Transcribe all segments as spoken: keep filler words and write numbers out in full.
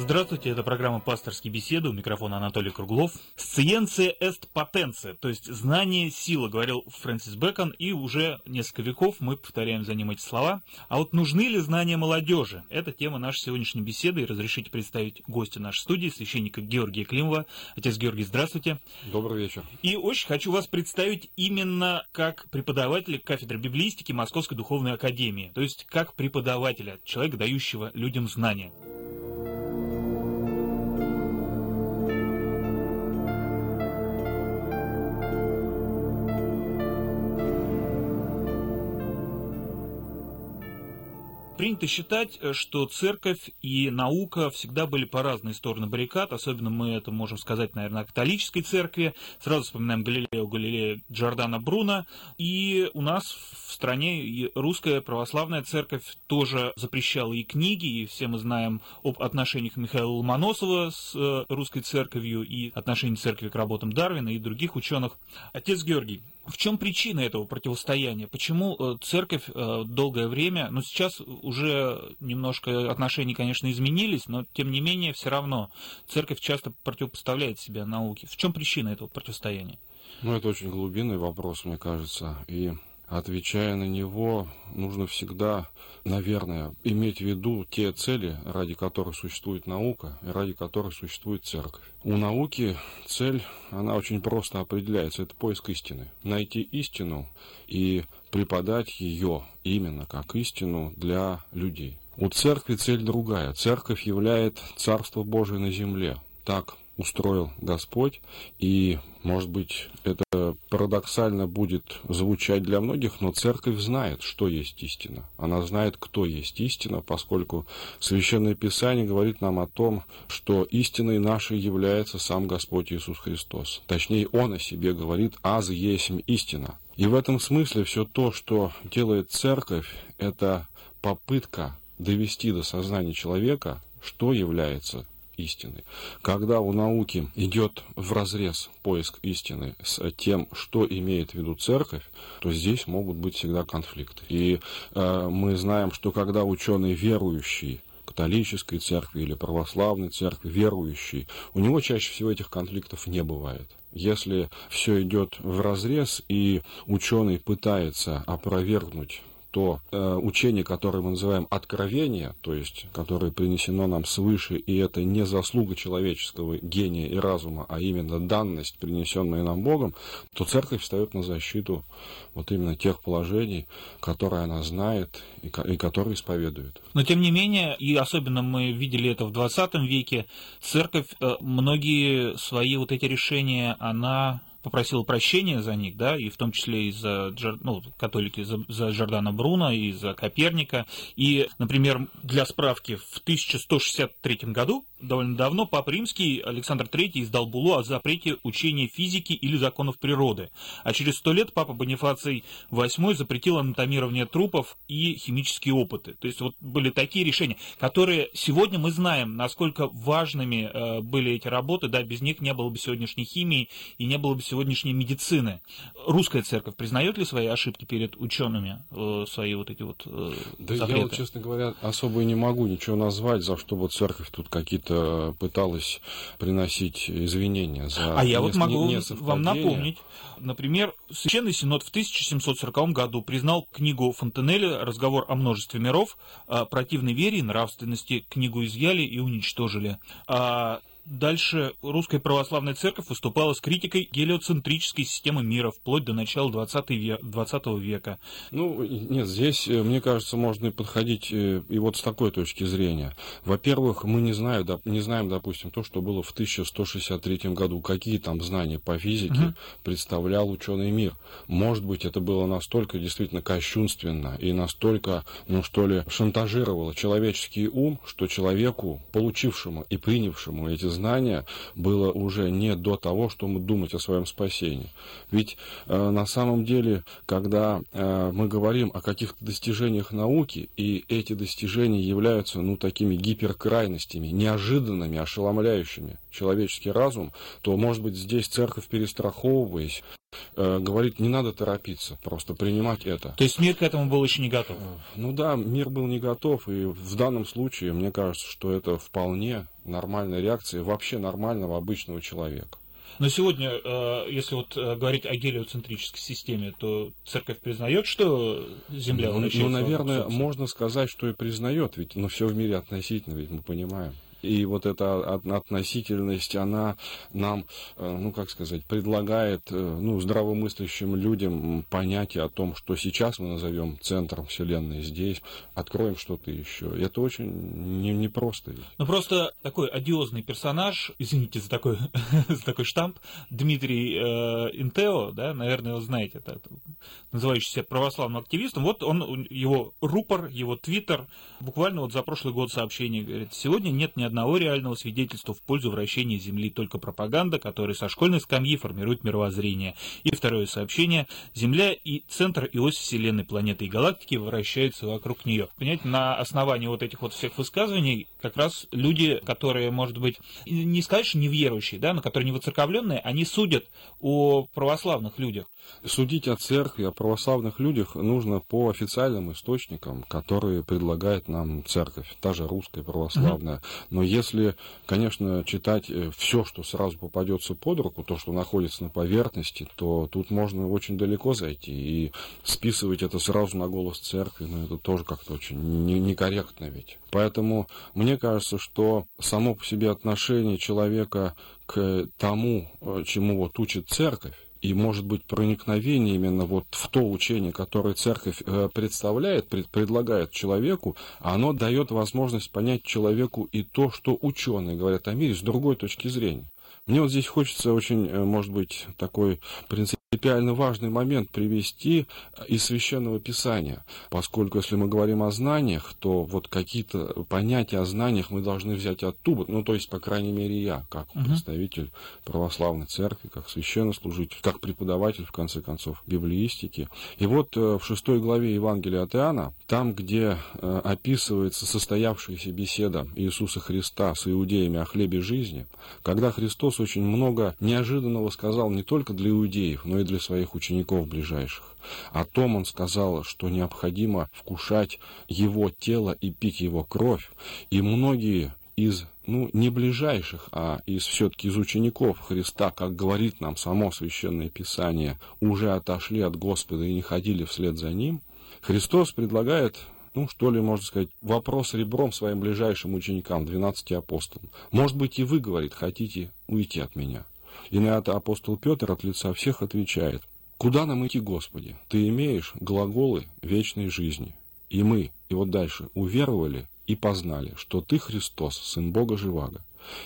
Здравствуйте, это программа «Пасторские беседы», у микрофона Анатолий Круглов. «Сциенция эст потенция», то есть «знание – сила», говорил Фрэнсис Бэкон, и уже несколько веков мы повторяем за ним эти слова. А вот нужны ли знания молодежи? Это тема нашей сегодняшней беседы, и разрешите представить гостя нашей студии, священника Георгия Климова. Отец Георгий, здравствуйте. Добрый вечер. И очень хочу вас представить именно как преподавателя кафедры библистики Московской Духовной Академии, то есть как преподавателя, человека, дающего людям знания. Принято считать, что церковь и наука всегда были по разные стороны баррикад, особенно мы это можем сказать, наверное, о католической церкви. Сразу вспоминаем Галилея, Галилея, Джордано Бруно. И у нас в стране и Русская Православная Церковь тоже запрещала и книги, и все мы знаем об отношениях Михаила Ломоносова с Русской Церковью, и отношении церкви к работам Дарвина и других ученых. Отец Георгий, в чем причина этого противостояния? Почему церковь долгое время, ну сейчас уже немножко отношения, конечно, изменились, но тем не менее все равно церковь часто противопоставляет себя науке. В чем причина этого противостояния? Ну это очень глубинный вопрос, мне кажется, и отвечая на него, нужно всегда, наверное, иметь в виду те цели, ради которых существует наука и ради которых существует церковь. У науки цель, она очень просто определяется, это поиск истины. Найти истину и преподать ее именно как истину для людей. У церкви цель другая. Церковь является Царство Божие на земле. Так устроил Господь, и, может быть, это парадоксально будет звучать для многих, но церковь знает, что есть истина. Она знает, кто есть истина, поскольку Священное Писание говорит нам о том, что истиной нашей является сам Господь Иисус Христос. Точнее, Он о себе говорит «аз есмь истина». И в этом смысле все то, что делает церковь, это попытка довести до сознания человека, что является истины. Когда у науки идет вразрез поиск истины с тем, что имеет в виду церковь, то здесь могут быть всегда конфликты. И э, мы знаем, что когда ученые верующие, католической церкви или православной церкви, верующий, у него чаще всего этих конфликтов не бывает. Если все идет вразрез и ученый пытается опровергнуть то э, учение, которое мы называем откровение, то есть, которое принесено нам свыше, и это не заслуга человеческого гения и разума, а именно данность, принесенная нам Богом, то церковь встает на защиту вот именно тех положений, которые она знает и, и которые исповедует. Но, тем не менее, и особенно мы видели это в двадцатом веке, церковь, э, многие свои вот эти решения, она попросила прощения за них, да, и в том числе и за ну, католики, за, за Джордано Бруно, и за Коперника. И, например, для справки, в тысяча сто шестьдесят третьем году, довольно давно, Папа Римский Александр Третий издал буллу о запрете учения физики или законов природы. А через сто лет Папа Бонифаций Восьмой запретил анатомирование трупов и химические опыты. То есть вот были такие решения, которые сегодня мы знаем, насколько важными э, были эти работы, да, без них не было бы сегодняшней химии и не было бы сегодняшней медицины. Русская церковь признает ли свои ошибки перед учеными, э, свои вот эти вот э, да запреты? Я вот, честно говоря, особо и не могу ничего назвать, за что бы церковь тут какие-то пыталась приносить извинения за А я вот могу вам напомнить. Например, Священный Синод в тысяча семьсот сороковом году признал книгу Фонтенеля «Разговор о множестве миров» противной вере и нравственности. Книгу изъяли и уничтожили. А дальше Русская Православная Церковь выступала с критикой гелиоцентрической системы мира вплоть до начала двадцатого века. Ну, нет, здесь, мне кажется, можно и подходить и вот с такой точки зрения. Во-первых, мы не знаем, не знаем, допустим, то, что было в тысяча сто шестьдесят третьем году, какие там знания по физике угу. представлял ученый мир. Может быть, это было настолько действительно кощунственно и настолько, ну что ли, шантажировало человеческий ум, что человеку, получившему и принявшему эти знания, было уже не до того, чтобы думать о своем спасении. Ведь э, на самом деле, когда э, мы говорим о каких-то достижениях науки, и эти достижения являются, ну, такими гиперкрайностями, неожиданными, ошеломляющими человеческий разум, то, может быть, здесь церковь, перестраховываясь, говорит, не надо торопиться, просто принимать это. То есть мир к этому был еще не готов? Ну да, мир был не готов, и в данном случае, мне кажется, что это вполне нормальная реакция вообще нормального обычного человека. Но сегодня, если вот говорить о гелиоцентрической системе, то церковь признает, что Земля вращается? Ну, наверное, можно сказать, что и признает, ведь, но все в мире относительно, ведь мы понимаем. И вот эта относительность, она нам, ну, как сказать, предлагает, ну, здравомыслящим людям понятие о том, что сейчас мы назовем центром Вселенной, здесь откроем что-то еще. И это очень непросто. Ну, просто такой одиозный персонаж, извините за такой, за такой штамп, Дмитрий Энтео, да, наверное, вы знаете, называющийся себя православным активистом, вот он, его рупор, его твиттер, буквально вот за прошлый год сообщение, говорит, сегодня нет ни одного реального свидетельства в пользу вращения Земли, только пропаганда, которая со школьной скамьи формирует мировоззрение. И второе сообщение. Земля и центр и ось Вселенной, планеты и галактики вращаются вокруг нее. Понимаете, на основании вот этих вот всех высказываний как раз люди, которые, может быть, не сказать, что неверующие, да, но которые не воцерковленные, они судят о православных людях. Судить о церкви, о православных людях нужно по официальным источникам, которые предлагает нам церковь, та же Русская Православная. Mm-hmm. Но если, конечно, читать все, что сразу попадется под руку, то, что находится на поверхности, то тут можно очень далеко зайти и списывать это сразу на голос церкви, но это тоже как-то очень некорректно ведь. Поэтому мне кажется, что само по себе отношение человека к тому, чему вот учит церковь, и, может быть, проникновение именно вот в то учение, которое церковь представляет, предлагает человеку, оно дает возможность понять человеку и то, что ученые говорят о мире с другой точки зрения. Мне вот здесь хочется очень, может быть, такой принципиально важный момент привести из Священного Писания, поскольку, если мы говорим о знаниях, то вот какие-то понятия о знаниях мы должны взять оттуда, ну, то есть, по крайней мере, я, как угу. представитель православной церкви, как священнослужитель, как преподаватель, в конце концов, библеистики. И вот в шестой главе Евангелия от Иоанна, там, где описывается состоявшаяся беседа Иисуса Христа с иудеями о хлебе жизни, когда Христос Христос очень много неожиданного сказал не только для иудеев, но и для своих учеников ближайших. О том он сказал, что необходимо вкушать его тело и пить его кровь, и многие из, ну, не ближайших, а из все-таки из учеников Христа, как говорит нам само Священное Писание, уже отошли от Господа и не ходили вслед за Ним. Христос предлагает, ну, что ли, можно сказать, вопрос ребром своим ближайшим ученикам, двенадцати апостолам. Может быть, и вы, говорит, хотите уйти от меня. И на это апостол Петр от лица всех отвечает. Куда нам идти, Господи? Ты имеешь глаголы вечной жизни. И мы, и вот дальше, уверовали и познали, что ты, Христос, Сын Бога Живаго.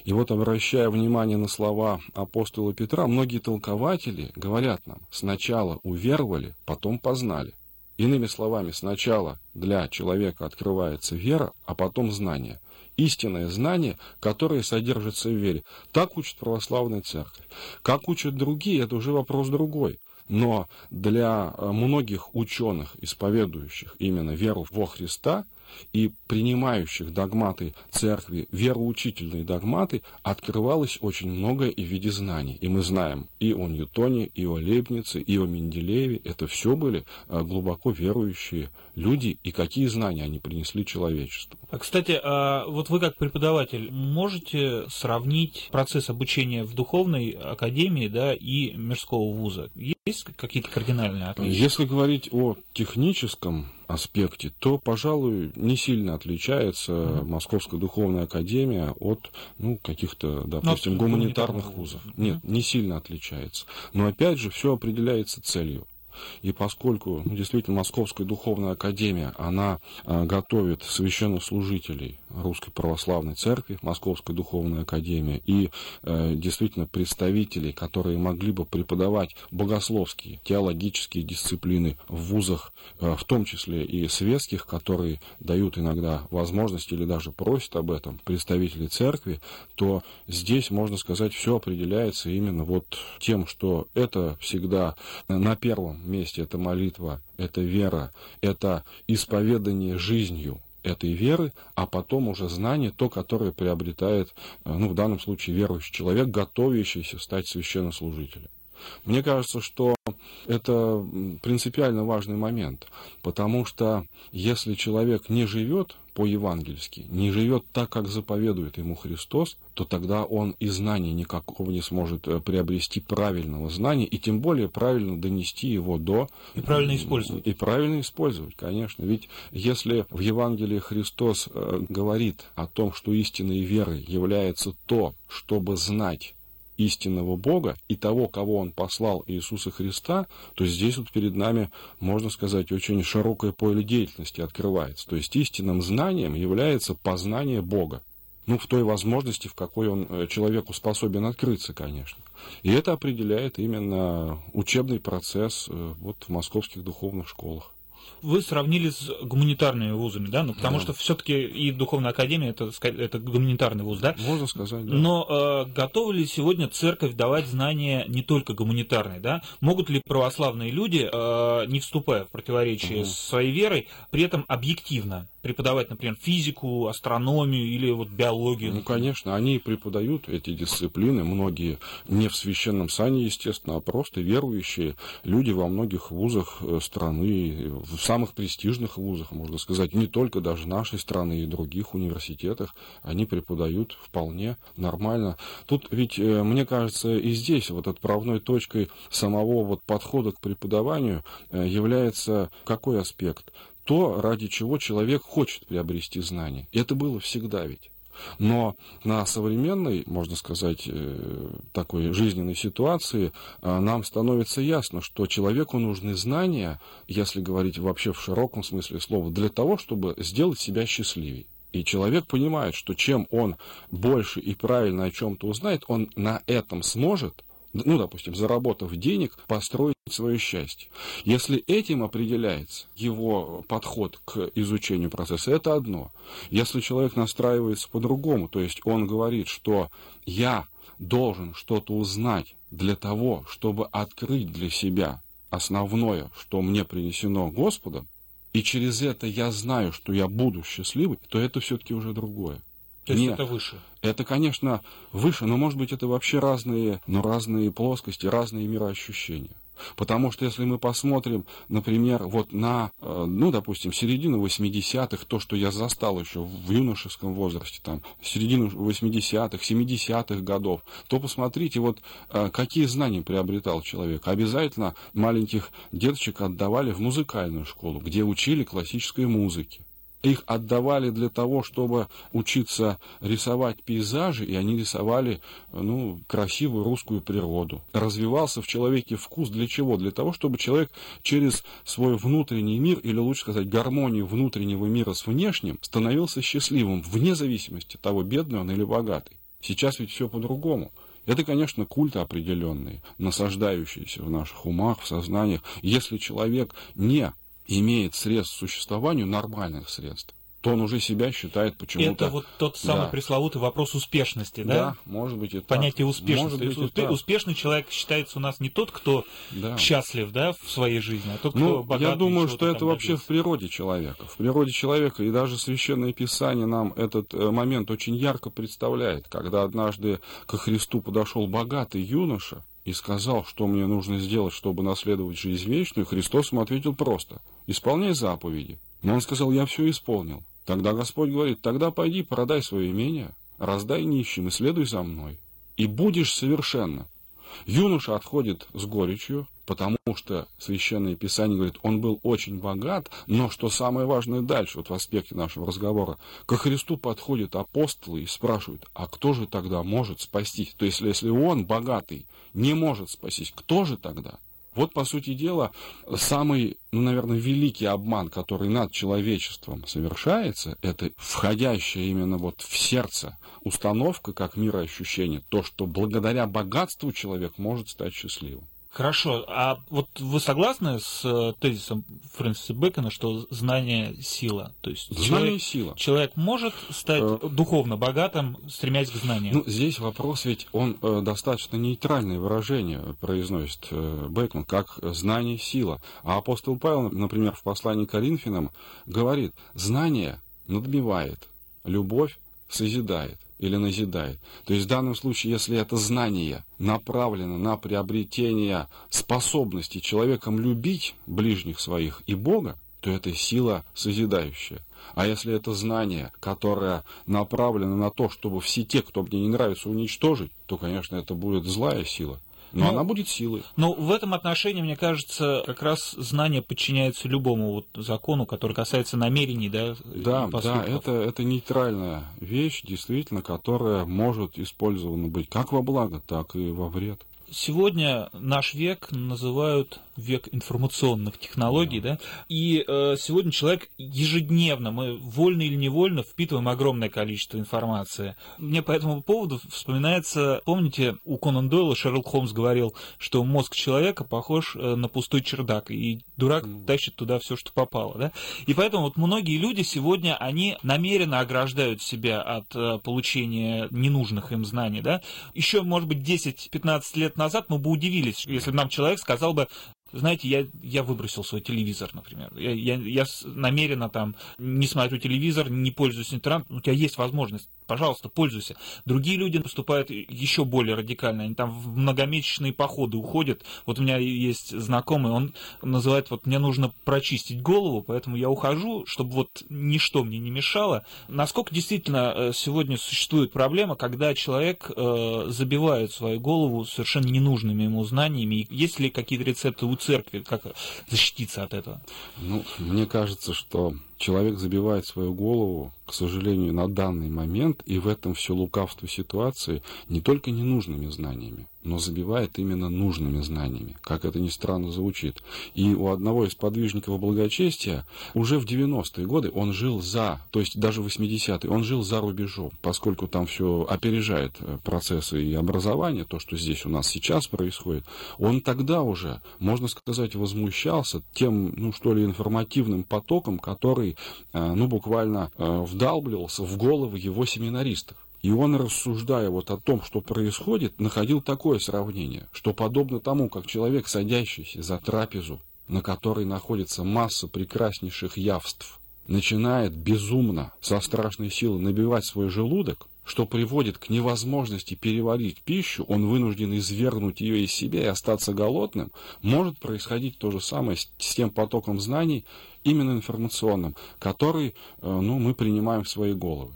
И вот, обращая внимание на слова апостола Петра, многие толкователи говорят нам, сначала уверовали, потом познали. Иными словами, сначала для человека открывается вера, а потом знание. Истинное знание, которое содержится в вере. Так учит православная церковь. Как учат другие, это уже вопрос другой. Но для многих ученых, исповедующих именно веру во Христа и принимающих догматы церкви, вероучительные догматы, открывалось очень многое и в виде знаний. И мы знаем и о Ньютоне, и о Лебнице, и о Менделееве. Это все были глубоко верующие люди, и какие знания они принесли человечеству. А, кстати, а вот вы как преподаватель можете сравнить процесс обучения в духовной академии, да, и мирского вуза? Есть какие-то кардинальные отличия? Если говорить о техническом аспекте, то, пожалуй, не сильно отличается mm-hmm. Московская Духовная Академия от, ну, каких-то, допустим, ну, от гуманитарных вузов. Mm-hmm. Нет, не сильно отличается. Но, опять же, все определяется целью. И поскольку, ну, действительно, Московская Духовная Академия, она э, готовит священнослужителей Русской Православной Церкви, Московская Духовная Академия, и э, действительно представителей, которые могли бы преподавать богословские, теологические дисциплины в вузах, э, в том числе и светских, которые дают иногда возможность или даже просят об этом представителей церкви, то здесь, можно сказать, все определяется именно вот тем, что это всегда на первом месте, это молитва, это вера, это исповедание жизнью этой веры, а потом уже знание, то, которое приобретает, ну, в данном случае верующий человек, готовящийся стать священнослужителем. Мне кажется, что это принципиально важный момент, потому что если человек не живет по-евангельски, не живет так, как заповедует ему Христос, то тогда он и знания никакого не сможет приобрести, правильного знания, и тем более правильно донести его до... И правильно использовать. И правильно использовать, конечно. Ведь если в Евангелии Христос говорит о том, что истинной верой является то, чтобы знать истинного Бога и того, кого Он послал, Иисуса Христа, то здесь вот перед нами, можно сказать, очень широкое поле деятельности открывается. То есть истинным знанием является познание Бога. Ну, в той возможности, в какой он человеку способен открыться, конечно. И это определяет именно учебный процесс вот в московских духовных школах. Вы сравнили с гуманитарными вузами, да? Ну, потому да. что все-таки и духовная академия это, это гуманитарный вуз, да? Можно сказать, да. Но э, готова ли сегодня церковь давать знания не только гуманитарные, да? Могут ли православные люди, э, не вступая в противоречие угу. с своей верой, при этом объективно преподавать, например, физику, астрономию или вот биологию? Ну, конечно, они и преподают эти дисциплины, многие не в священном сане, естественно, а просто верующие люди во многих вузах страны, в самых престижных вузах, можно сказать, не только даже нашей страны и других университетах, они преподают вполне нормально. Тут ведь, мне кажется, и здесь вот отправной точкой самого вот подхода к преподаванию является какой аспект? То, ради чего человек хочет приобрести знания. Это было всегда ведь. Но на современной, можно сказать, такой жизненной ситуации нам становится ясно, что человеку нужны знания, если говорить вообще в широком смысле слова, для того, чтобы сделать себя счастливее. И человек понимает, что чем он больше и правильно о чем-то узнает, он на этом сможет, ну, допустим, заработав денег, построить свое счастье. Если этим определяется его подход к изучению процесса, это одно. Если человек настраивается по-другому, то есть он говорит, что я должен что-то узнать для того, чтобы открыть для себя основное, что мне принесено Господом, и через это я знаю, что я буду счастливым, то это все-таки уже другое. То есть Нет. это выше? Это, конечно, выше, но, может быть, это вообще разные, ну, разные плоскости, разные мироощущения. Потому что, если мы посмотрим, например, вот на, ну, допустим, середину восьмидесятых, то, что я застал еще в юношеском возрасте, там, середину восьмидесятых, семидесятых годов, то посмотрите, вот, какие знания приобретал человек. Обязательно маленьких деточек отдавали в музыкальную школу, где учили классической музыке. Их отдавали для того, чтобы учиться рисовать пейзажи, и они рисовали, ну, красивую русскую природу. Развивался в человеке вкус для чего? Для того, чтобы человек через свой внутренний мир, или лучше сказать, гармонию внутреннего мира с внешним, становился счастливым, вне зависимости от того, бедный он или богатый. Сейчас ведь все по-другому. Это, конечно, культы определенные, насаждающиеся в наших умах, в сознаниях. Если человек не имеет средств к существованию, нормальных средств, то он уже себя считает почему-то... Это вот тот самый да. пресловутый вопрос успешности, да? Да, может быть, это понятие успешности. Быть, Усп... это... Успешный человек считается у нас не тот, кто да. счастлив, да, в своей жизни, а тот, кто ну, богатый. Я думаю, что это вообще добиться. в природе человека. В природе человека, и даже Священное Писание нам этот момент очень ярко представляет, когда однажды ко Христу подошел богатый юноша и сказал, что мне нужно сделать, чтобы наследовать жизнь вечную, Христос ему ответил просто: «Исполняй заповеди». Но он сказал: «Я все исполнил». Тогда Господь говорит: «Тогда пойди, продай свое имение, раздай нищим и следуй за мной, и будешь совершенно». Юноша отходит с горечью, потому что Священное Писание говорит, он был очень богат, но, что самое важное дальше, вот в аспекте нашего разговора, ко Христу подходят апостолы и спрашивают: а кто же тогда может спастись? То есть, если он, богатый, не может спастись, кто же тогда? Вот, по сути дела, самый, ну, наверное, великий обман, который над человечеством совершается, это входящая именно вот в сердце установка, как мироощущение, то, что благодаря богатству человек может стать счастливым. Хорошо, а вот вы согласны с тезисом Фрэнсиса Бэкона, что знание — сила? То есть знание — человек, сила. Человек может стать духовно богатым, стремясь к знаниям? Ну, здесь вопрос, ведь он достаточно нейтральное выражение произносит Бэкон, как знание — сила. А апостол Павел, например, в послании к Коринфянам говорит: знание надмевает, любовь созидает. или назидает. То есть в данном случае, если это знание направлено на приобретение способности человеком любить ближних своих и Бога, то это сила созидающая. А если это знание, которое направлено на то, чтобы все те, кто мне не нравится, уничтожить, то, конечно, это будет злая сила. Но ну, она будет силой. Ну, в этом отношении, мне кажется, как раз знание подчиняется любому вот закону, который касается намерений, да, да, поступков. Да, это, это нейтральная вещь, действительно, которая может использована быть как во благо, так и во вред. Сегодня наш век называют век информационных технологий, да, да? И э, сегодня человек ежедневно, мы вольно или невольно впитываем огромное количество информации. Мне по этому поводу вспоминается, помните, у Конан Дойла Шерлок Холмс говорил, что мозг человека похож на пустой чердак, и дурак mm. тащит туда все, что попало, да. И поэтому вот многие люди сегодня, они намеренно ограждают себя от э, получения ненужных им знаний, да. Еще, может быть, десять-пятнадцать лет назад мы бы удивились, если бы нам человек сказал бы: знаете, я, я выбросил свой телевизор, например, я, я, я намеренно там не смотрю телевизор, не пользуюсь интернетом, у тебя есть возможность, пожалуйста, пользуйся. Другие люди поступают еще более радикально, они там в многомесячные походы уходят. Вот у меня есть знакомый, он называет, вот мне нужно прочистить голову, поэтому я ухожу, чтобы вот ничто мне не мешало. Насколько действительно сегодня существует проблема, когда человек забивает свою голову совершенно ненужными ему знаниями? Есть ли какие-то рецепты у церкви, как защититься от этого? Ну, мне кажется, что человек забивает свою голову, к сожалению, на данный момент, и в этом все лукавство ситуации, не только ненужными знаниями, но забивает именно нужными знаниями, как это ни странно звучит. И у одного из подвижников благочестия уже в девяностые годы он жил за, то есть даже в восьмидесятые, он жил за рубежом, поскольку там все опережает процессы и образование, то, что здесь у нас сейчас происходит. Он тогда уже, можно сказать, возмущался тем, ну что ли, информативным потоком, который, ну, буквально вдалбливался в головы его семинаристов. И он, рассуждая вот о том, что происходит, находил такое сравнение, что подобно тому, как человек, садящийся за трапезу, на которой находится масса прекраснейших явств, начинает безумно, со страшной силой набивать свой желудок, что приводит к невозможности переварить пищу, он вынужден извергнуть ее из себя и остаться голодным, может происходить то же самое с тем потоком знаний, именно информационным, который, ну, мы принимаем в свои головы.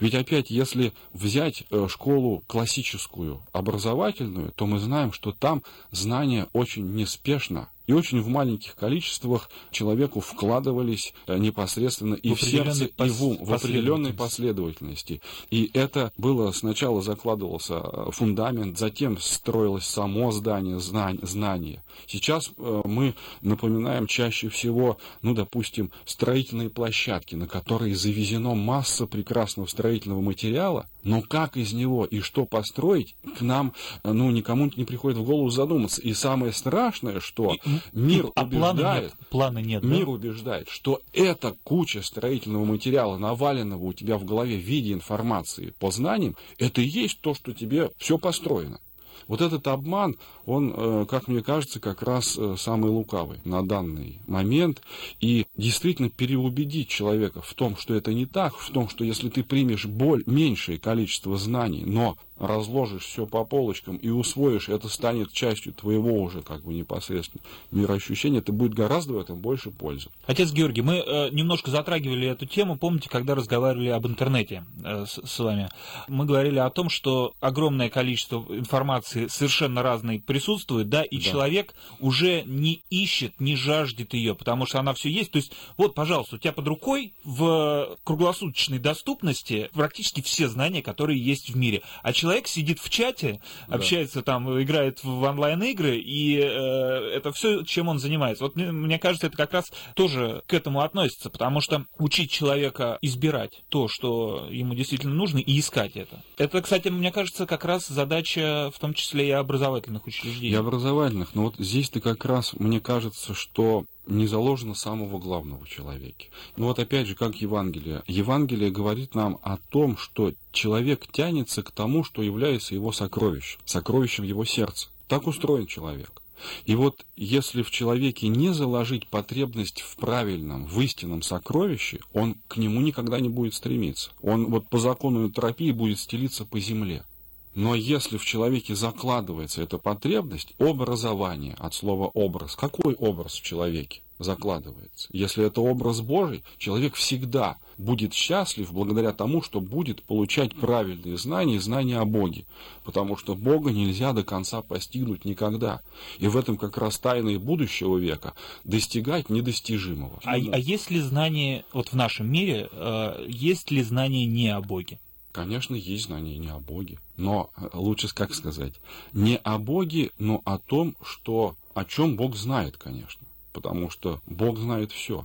Ведь опять, если взять школу классическую, образовательную, то мы знаем, что там знания очень неспешно и очень в маленьких количествах человеку вкладывались непосредственно и в сердце, и в ум, в определенной последовательности. И это было, сначала закладывался фундамент, затем строилось само здание, знание. Сейчас мы напоминаем чаще всего, ну, допустим, строительные площадки, на которые завезено масса прекрасного строительного материала, но как из него и что построить, к нам, ну, никому не приходит в голову задуматься. И самое страшное, что мир а убеждает, плана нет, плана нет, мир да? убеждает, что эта куча строительного материала, наваленного у тебя в голове в виде информации по знаниям, это и есть то, что тебе все построено. Вот этот обман, он, как мне кажется, как раз самый лукавый на данный момент. И действительно переубедить человека в том, что это не так, в том, что если ты примешь боль, меньшее количество знаний, но разложишь все по полочкам и усвоишь, это станет частью твоего уже как бы непосредственно мироощущения, это будет гораздо в этом больше пользы. Отец Георгий, мы э, немножко затрагивали эту тему, помните, когда разговаривали об интернете э, с, с вами, мы говорили о том, что огромное количество информации совершенно разной присутствует, да, и да. человек уже не ищет, не жаждет ее, потому что она все есть, то есть вот, пожалуйста, у тебя под рукой в круглосуточной доступности практически все знания, которые есть в мире, а человек Человек сидит в чате, общается, да. там, играет в онлайн-игры, и э, это все, чем он занимается. Вот мне, мне кажется, это как раз тоже к этому относится, потому что учить человека избирать то, что ему действительно нужно, и искать это. Это, кстати, мне кажется, как раз задача, в том числе и образовательных учреждений. И образовательных, но вот здесь-то как раз, мне кажется, что не заложено самого главного в человеке. Ну вот опять же, как Евангелие. Евангелие говорит нам о том, что человек тянется к тому, что является его сокровищем, сокровищем его сердца. Так устроен человек. И вот если в человеке не заложить потребность в правильном, в истинном сокровище, он к нему никогда не будет стремиться. Он вот по закону энтропии будет стелиться по земле. Но если в человеке закладывается эта потребность, образование, от слова «образ», какой образ в человеке закладывается? Если это образ Божий, человек всегда будет счастлив благодаря тому, что будет получать правильные знания и знания о Боге, потому что Бога нельзя до конца постигнуть никогда. И в этом как раз тайна будущего века – достигать недостижимого. А, а есть ли знание, вот в нашем мире, есть ли знание не о Боге? Конечно, есть знание не о Боге, но лучше, как сказать, не о Боге, но о том, что, о чем Бог знает, конечно, потому что Бог знает все.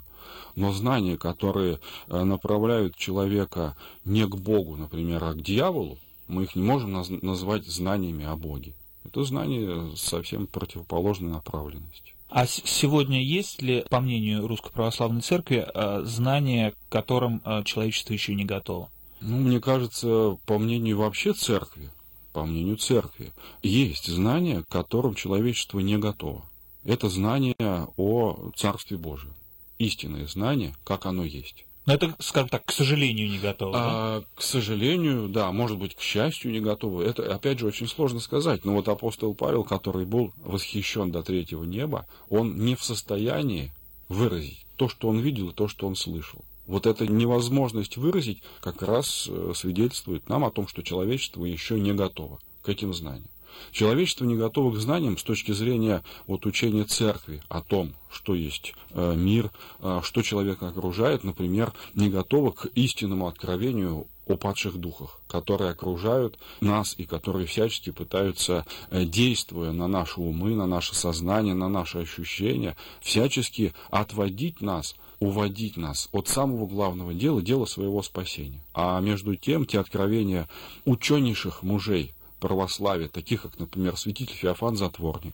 Но знания, которые направляют человека не к Богу, например, а к дьяволу, мы их не можем наз- назвать знаниями о Боге. Это знание совсем противоположной направленности. А сегодня есть ли, по мнению Русской Православной Церкви, знания, к которым человечество еще не готово? Ну, мне кажется, по мнению вообще церкви, по мнению церкви, есть знания, к которым человечество не готово. Это знание о Царстве Божьем. Истинное знание, как оно есть. Но это, скажем так, к сожалению, не готово. А, да? К сожалению, да, может быть, к счастью, не готово. Это, опять же, очень сложно сказать. Но вот апостол Павел, который был восхищен до третьего неба, он не в состоянии выразить то, что он видел, и то, что он слышал. Вот эта невозможность выразить как раз свидетельствует нам о том, что человечество еще не готово к этим знаниям. Человечество не готово к знаниям с точки зрения вот, учения церкви о том, что есть э, мир, э, что человека окружает, например, не готово к истинному откровению о падших духах, которые окружают нас и которые всячески пытаются, э, действуя на наши умы, на наше сознание, на наши ощущения, всячески отводить нас, уводить нас от самого главного дела, дела своего спасения. А между тем, те откровения ученейших мужей православия, таких как, например, святитель Феофан Затворник,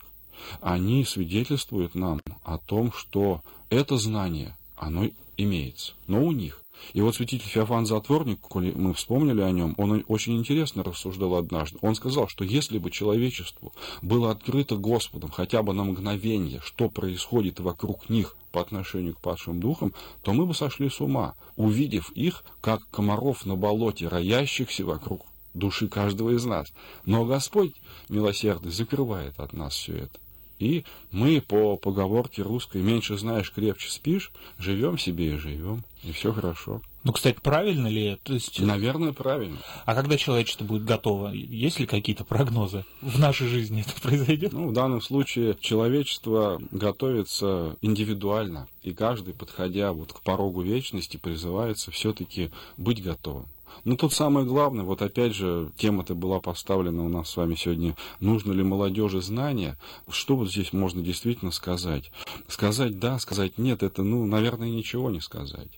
они свидетельствуют нам о том, что это знание, оно имеется, но у них. И вот святитель Феофан Затворник, коли мы вспомнили о нем, он очень интересно рассуждал однажды. Он сказал, что если бы человечеству было открыто Господом хотя бы на мгновение, что происходит вокруг них по отношению к падшим духам, то мы бы сошли с ума, увидев их, как комаров на болоте, роящихся вокруг души каждого из нас. Но Господь милосердный закрывает от нас все это. И мы по поговорке русской «меньше знаешь, крепче спишь», живем себе и живем, и все хорошо. Ну, кстати, правильно ли это? То есть... Наверное, правильно. А когда человечество будет готово? Есть ли какие-то прогнозы? В нашей жизни это произойдет? Ну, в данном случае человечество готовится индивидуально, и каждый, подходя вот к порогу вечности, призывается все-таки быть готовым. Но тут самое главное, вот опять же, тема-то была поставлена у нас с вами сегодня, нужно ли молодежи знания, что вот здесь можно действительно сказать? Сказать да, сказать нет, это, ну, наверное, ничего не сказать.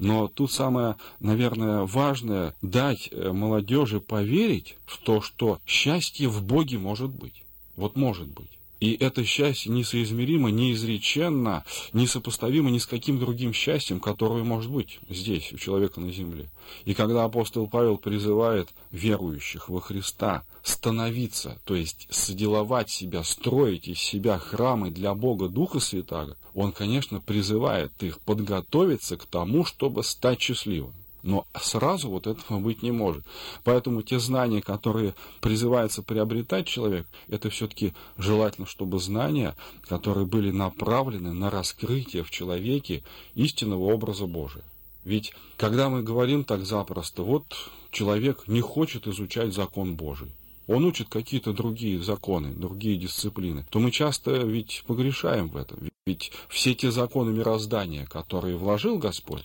Но тут самое, наверное, важное, дать молодежи поверить в то, что счастье в Боге может быть, вот может быть. И это счастье несоизмеримо, неизреченно, несопоставимо ни с каким другим счастьем, которое может быть здесь, у человека на земле. И когда апостол Павел призывает верующих во Христа становиться, то есть соделывать себя, строить из себя храмы для Бога Духа Святаго, он, конечно, призывает их подготовиться к тому, чтобы стать счастливым. Но сразу вот этого быть не может. Поэтому те знания, которые призывается приобретать человек, это все-таки желательно, чтобы знания, которые были направлены на раскрытие в человеке истинного образа Божия. Ведь когда мы говорим так запросто, вот человек не хочет изучать закон Божий, он учит какие-то другие законы, другие дисциплины, то мы часто ведь погрешаем в этом. Ведь все те законы мироздания, которые вложил Господь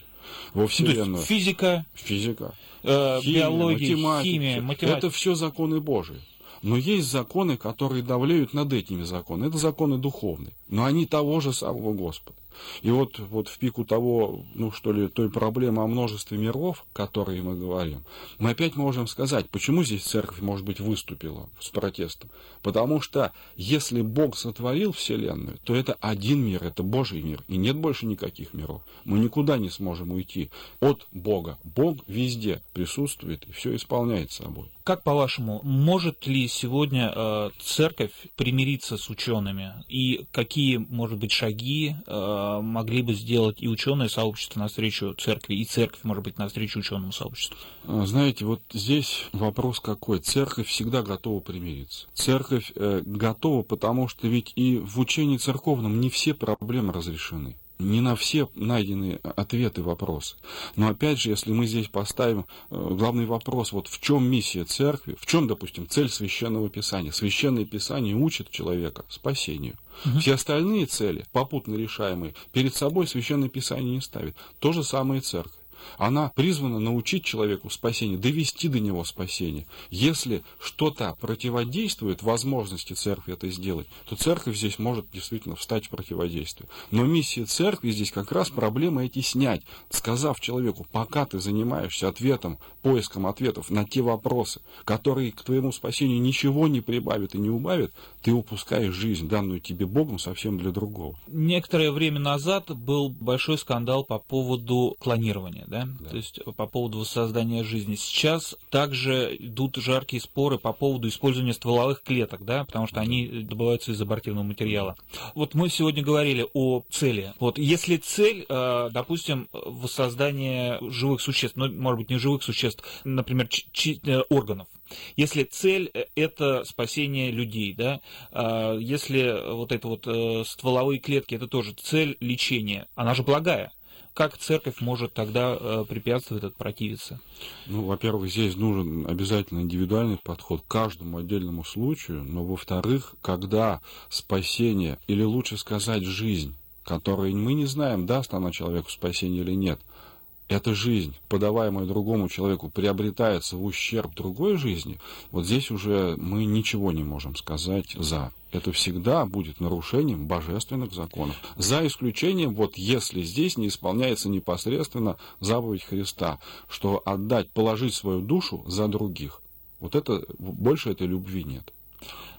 во Вселенную, физика, физика э, химия, биология, математика, химия, математика. Это все законы Божии. Но есть законы, которые давлеют над этими законами. Это законы духовные, но они того же самого Господа. И вот, вот в пику того, ну что ли, той проблемы о множестве миров, о которой мы говорим, мы опять можем сказать, почему здесь церковь, может быть, выступила с протестом. Потому что если Бог сотворил Вселенную, то это один мир, это Божий мир, и нет больше никаких миров. Мы никуда не сможем уйти от Бога. Бог везде присутствует и все исполняет собой. Как, по-вашему, может ли сегодня э, церковь примириться с учеными? И какие, может быть, шаги э, могли бы сделать и ученые сообщество навстречу церкви, и церковь, может быть, навстречу ученому сообществу? Знаете, вот здесь вопрос какой. Церковь всегда готова примириться. Церковь э, готова, потому что ведь и в учении церковном не все проблемы разрешены. Не на все найдены ответы, вопросы. Но опять же, если мы здесь поставим главный вопрос, вот в чем миссия церкви, в чем, допустим, цель Священного Писания. Священное Писание учит человека спасению. Угу. Все остальные цели, попутно решаемые, перед собой Священное Писание не ставит. То же самое и церковь. Она призвана научить человеку спасению, довести до него спасение. Если что-то противодействует возможности церкви это сделать, то церковь здесь может действительно встать в противодействие. Но миссия церкви здесь как раз проблемы эти снять, сказав человеку, пока ты занимаешься ответом, поиском ответов на те вопросы, которые к твоему спасению ничего не прибавят и не убавят, ты упускаешь жизнь, данную тебе Богом, совсем для другого. Некоторое время назад был большой скандал по поводу клонирования. Да? Да. То есть по поводу воссоздания жизни. Сейчас также идут жаркие споры по поводу использования стволовых клеток, да, потому что они добываются из абортивного материала. Вот мы сегодня говорили о цели. Вот если цель, допустим, воссоздание живых существ, ну, может быть, не живых существ, например, ч- ч- органов. Если цель – это спасение людей, да, если вот это вот стволовые клетки – это тоже цель лечения, она же благая. Как церковь может тогда э, препятствовать, от противиться? Ну, во-первых, здесь нужен обязательно индивидуальный подход к каждому отдельному случаю, но, во-вторых, когда спасение, или лучше сказать, жизнь, которую мы не знаем, даст она человеку спасение или нет, эта жизнь, подаваемая другому человеку, приобретается в ущерб другой жизни, вот здесь уже мы ничего не можем сказать «за». Это всегда будет нарушением божественных законов. За исключением, вот если здесь не исполняется непосредственно заповедь Христа, что отдать, положить свою душу за других, вот это, больше этой любви нет.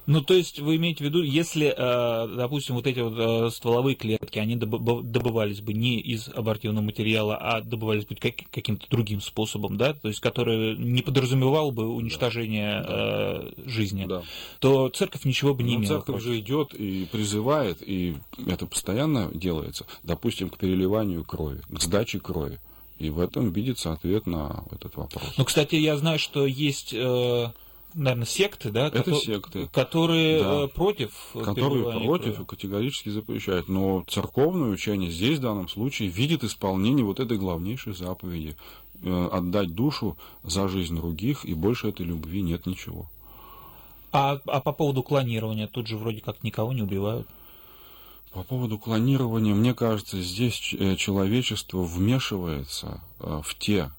Ну, то есть вы имеете в виду, если, допустим, вот эти вот стволовые клетки, они добывались бы не из абортивного материала, а добывались бы каким-то другим способом, да, то есть который не подразумевал бы уничтожение да. жизни, да. то церковь ничего бы не Но имела. Церковь же идет и призывает, и это постоянно делается, допустим, к переливанию крови, к сдаче крови. И в этом видится ответ на этот вопрос. Ну, кстати, я знаю, что есть... Наверное, секты, да? Это ко- секты. Которые да. против. Которые против крови. И категорически запрещают. Но церковное учение здесь, в данном случае, видит исполнение вот этой главнейшей заповеди. Отдать душу за жизнь других, и больше этой любви нет ничего. А, а по поводу клонирования, тут же вроде как никого не убивают. По поводу клонирования, мне кажется, здесь человечество вмешивается в те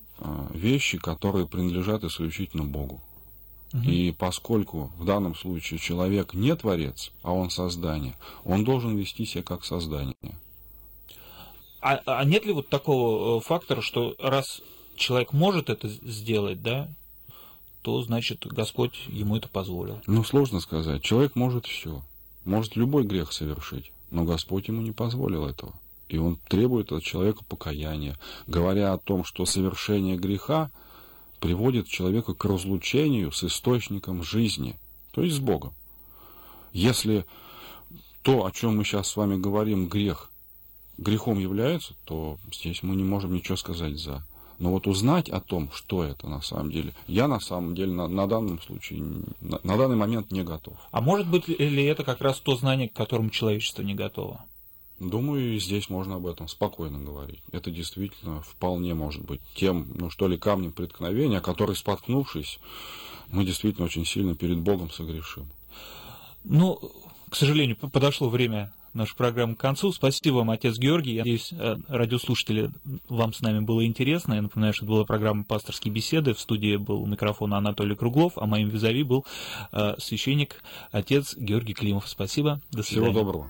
вещи, которые принадлежат исключительно Богу. И поскольку в данном случае человек не творец, а он создание, он должен вести себя как создание. А, а нет ли вот такого фактора, что раз человек может это сделать, да, то значит Господь ему это позволил? Ну, сложно сказать. Человек может все. Может любой грех совершить, но Господь ему не позволил этого. И он требует от человека покаяния, говоря о том, что совершение греха приводит человека к разлучению с источником жизни, то есть с Богом. Если то, о чем мы сейчас с вами говорим, грех, грехом является, то здесь мы не можем ничего сказать «за». Но вот узнать о том, что это на самом деле, я на самом деле на, на данном случае, на, на данный момент не готов. А может быть ли это как раз то знание, к которому человечество не готово? Думаю, и здесь можно об этом спокойно говорить. Это действительно вполне может быть тем, ну что ли, камнем преткновения, о который, споткнувшись, мы действительно очень сильно перед Богом согрешим. Ну, к сожалению, подошло время нашей программы к концу. Спасибо вам, отец Георгий. Я надеюсь, радиослушатели, вам с нами было интересно. Я напоминаю, что это была программа «Пасторские беседы». В студии был микрофон Анатолий Круглов, а моим визави был священник отец Георгий Климов. Спасибо. До свидания. Всего доброго.